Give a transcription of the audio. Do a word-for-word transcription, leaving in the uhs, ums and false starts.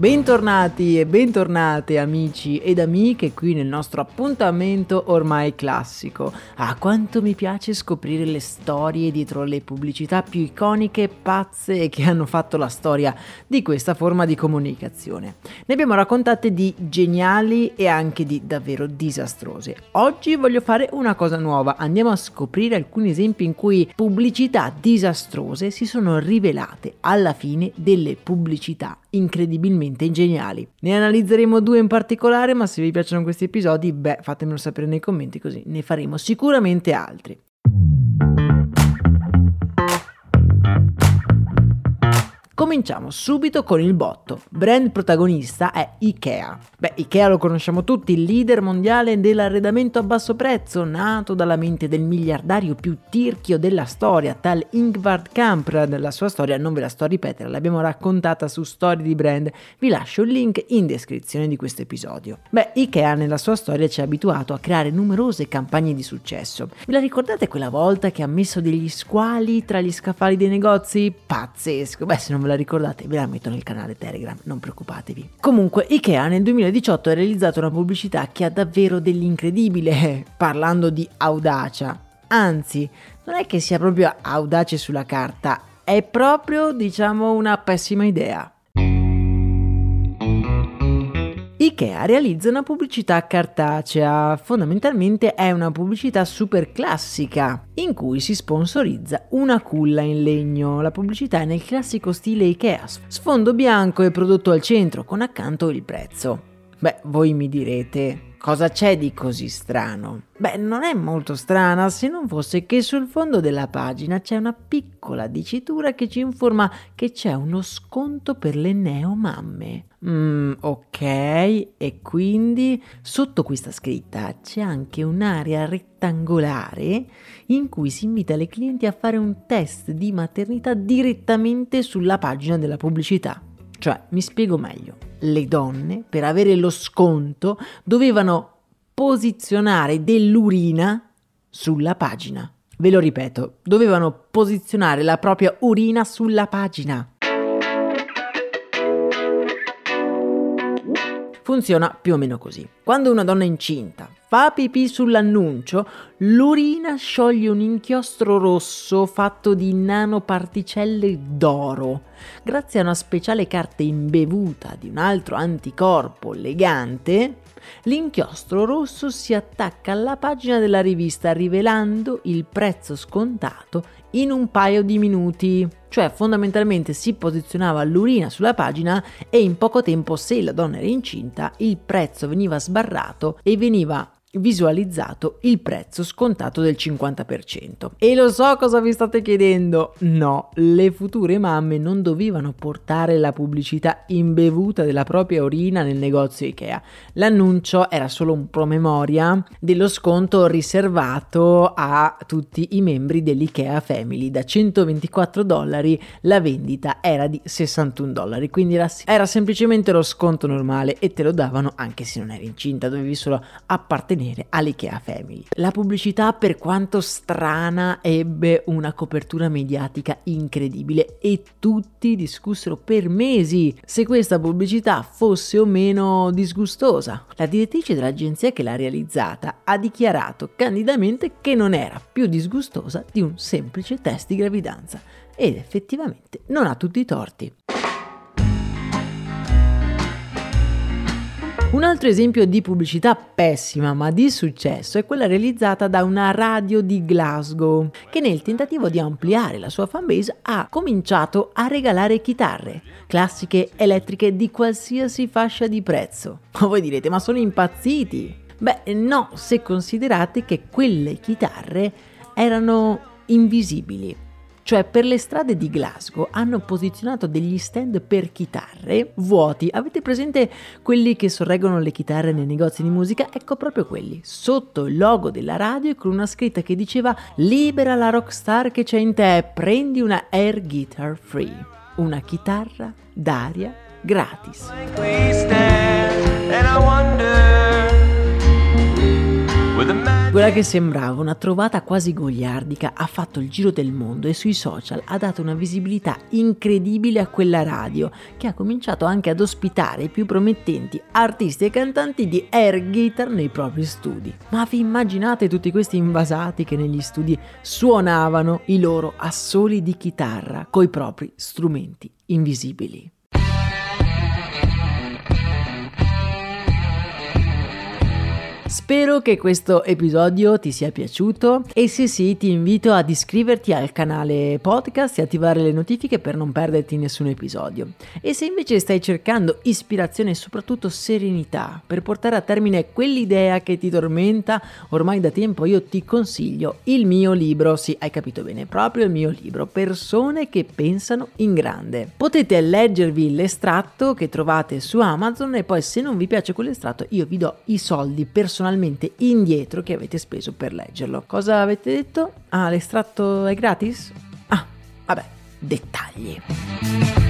Bentornati e bentornate amici ed amiche qui nel nostro appuntamento ormai classico. Ah, quanto mi piace scoprire le storie dietro le pubblicità più iconiche e pazze che hanno fatto la storia di questa forma di comunicazione. Ne abbiamo raccontate di geniali e anche di davvero disastrose. Oggi voglio fare una cosa nuova, andiamo a scoprire alcuni esempi in cui pubblicità disastrose si sono rivelate alla fine delle pubblicità incredibilmente geniali. Ne analizzeremo due in particolare, ma se vi piacciono questi episodi, beh, fatemelo sapere nei commenti, così ne faremo sicuramente altri. Cominciamo subito con il botto. Brand protagonista è Ikea. Beh, Ikea lo conosciamo tutti, il leader mondiale dell'arredamento a basso prezzo, nato dalla mente del miliardario più tirchio della storia, tal Ingvar Kamprad. La sua storia non ve la sto a ripetere, l'abbiamo raccontata su Storie di Brand, vi lascio il link in descrizione di questo episodio. Beh, Ikea nella sua storia ci ha abituato a creare numerose campagne di successo. Ve la ricordate quella volta che ha messo degli squali tra gli scaffali dei negozi? Pazzesco! Beh, se non ve la ricordate, ve la metto nel canale Telegram, non preoccupatevi. Comunque, Ikea nel duemiladiciotto ha realizzato una pubblicità che ha davvero dell'incredibile, parlando di audacia. Anzi, non è che sia proprio audace sulla carta, è proprio, diciamo, una pessima idea. Ikea realizza una pubblicità cartacea, fondamentalmente è una pubblicità super classica in cui si sponsorizza una culla in legno. La pubblicità è nel classico stile Ikea, sfondo bianco e prodotto al centro con accanto il prezzo. Beh, voi mi direte, cosa c'è di così strano? Beh, non è molto strana se non fosse che sul fondo della pagina c'è una piccola dicitura che ci informa che c'è uno sconto per le neomamme. Mm, ok, e quindi sotto questa scritta c'è anche un'area rettangolare in cui si invita le clienti a fare un test di maternità direttamente sulla pagina della pubblicità. Cioè, mi spiego meglio, le donne per avere lo sconto dovevano posizionare dell'urina sulla pagina. Ve lo ripeto, dovevano posizionare la propria urina sulla pagina. Funziona più o meno così. Quando una donna incinta fa pipì sull'annuncio, l'urina scioglie un inchiostro rosso fatto di nanoparticelle d'oro. Grazie a una speciale carta imbevuta di un altro anticorpo legante, l'inchiostro rosso si attacca alla pagina della rivista, rivelando il prezzo scontato in un paio di minuti. Cioè, fondamentalmente si posizionava l'urina sulla pagina e in poco tempo, se la donna era incinta, il prezzo veniva sbarrato e veniva visualizzato il prezzo scontato del cinquanta per cento. E lo so cosa vi state chiedendo. No, le future mamme non dovevano portare la pubblicità imbevuta della propria urina nel negozio Ikea. L'annuncio era solo un promemoria dello sconto riservato a tutti i membri dell'Ikea Family. Da centoventiquattro dollari la vendita era di sessantuno dollari, quindi era, era semplicemente lo sconto normale e te lo davano anche se non eri incinta, dovevi solo appartenere all'Ikea Family. La pubblicità, per quanto strana, ebbe una copertura mediatica incredibile e tutti discussero per mesi se questa pubblicità fosse o meno disgustosa. La direttrice dell'agenzia che l'ha realizzata ha dichiarato candidamente che non era più disgustosa di un semplice test di gravidanza ed effettivamente non ha tutti i torti. Un altro esempio di pubblicità pessima ma di successo è quella realizzata da una radio di Glasgow che, nel tentativo di ampliare la sua fanbase, ha cominciato a regalare chitarre classiche elettriche di qualsiasi fascia di prezzo. Ma voi direte, ma sono impazziti? Beh, no, se considerate che quelle chitarre erano invisibili. Cioè, per le strade di Glasgow hanno posizionato degli stand per chitarre vuoti. Avete presente quelli che sorreggono le chitarre nei negozi di musica? Ecco, proprio quelli, sotto il logo della radio e con una scritta che diceva "Libera la rockstar che c'è in te, prendi una air guitar free", una chitarra d'aria gratis. Quella che sembrava una trovata quasi goliardica ha fatto il giro del mondo e sui social ha dato una visibilità incredibile a quella radio, che ha cominciato anche ad ospitare i più promettenti artisti e cantanti di air guitar nei propri studi. Ma vi immaginate tutti questi invasati che negli studi suonavano i loro assoli di chitarra coi propri strumenti invisibili? Spero che questo episodio ti sia piaciuto e se sì ti invito ad iscriverti al canale podcast e attivare le notifiche per non perderti nessun episodio. E se invece stai cercando ispirazione e soprattutto serenità per portare a termine quell'idea che ti tormenta ormai da tempo, io ti consiglio il mio libro. Sì, hai capito bene, proprio il mio libro, Persone che pensano in grande. Potete leggervi l'estratto che trovate su Amazon e poi, se non vi piace quell'estratto, io vi do i soldi personali personalmente indietro che avete speso per leggerlo. Cosa avete detto? Ah, l'estratto è gratis? Ah, vabbè, dettagli.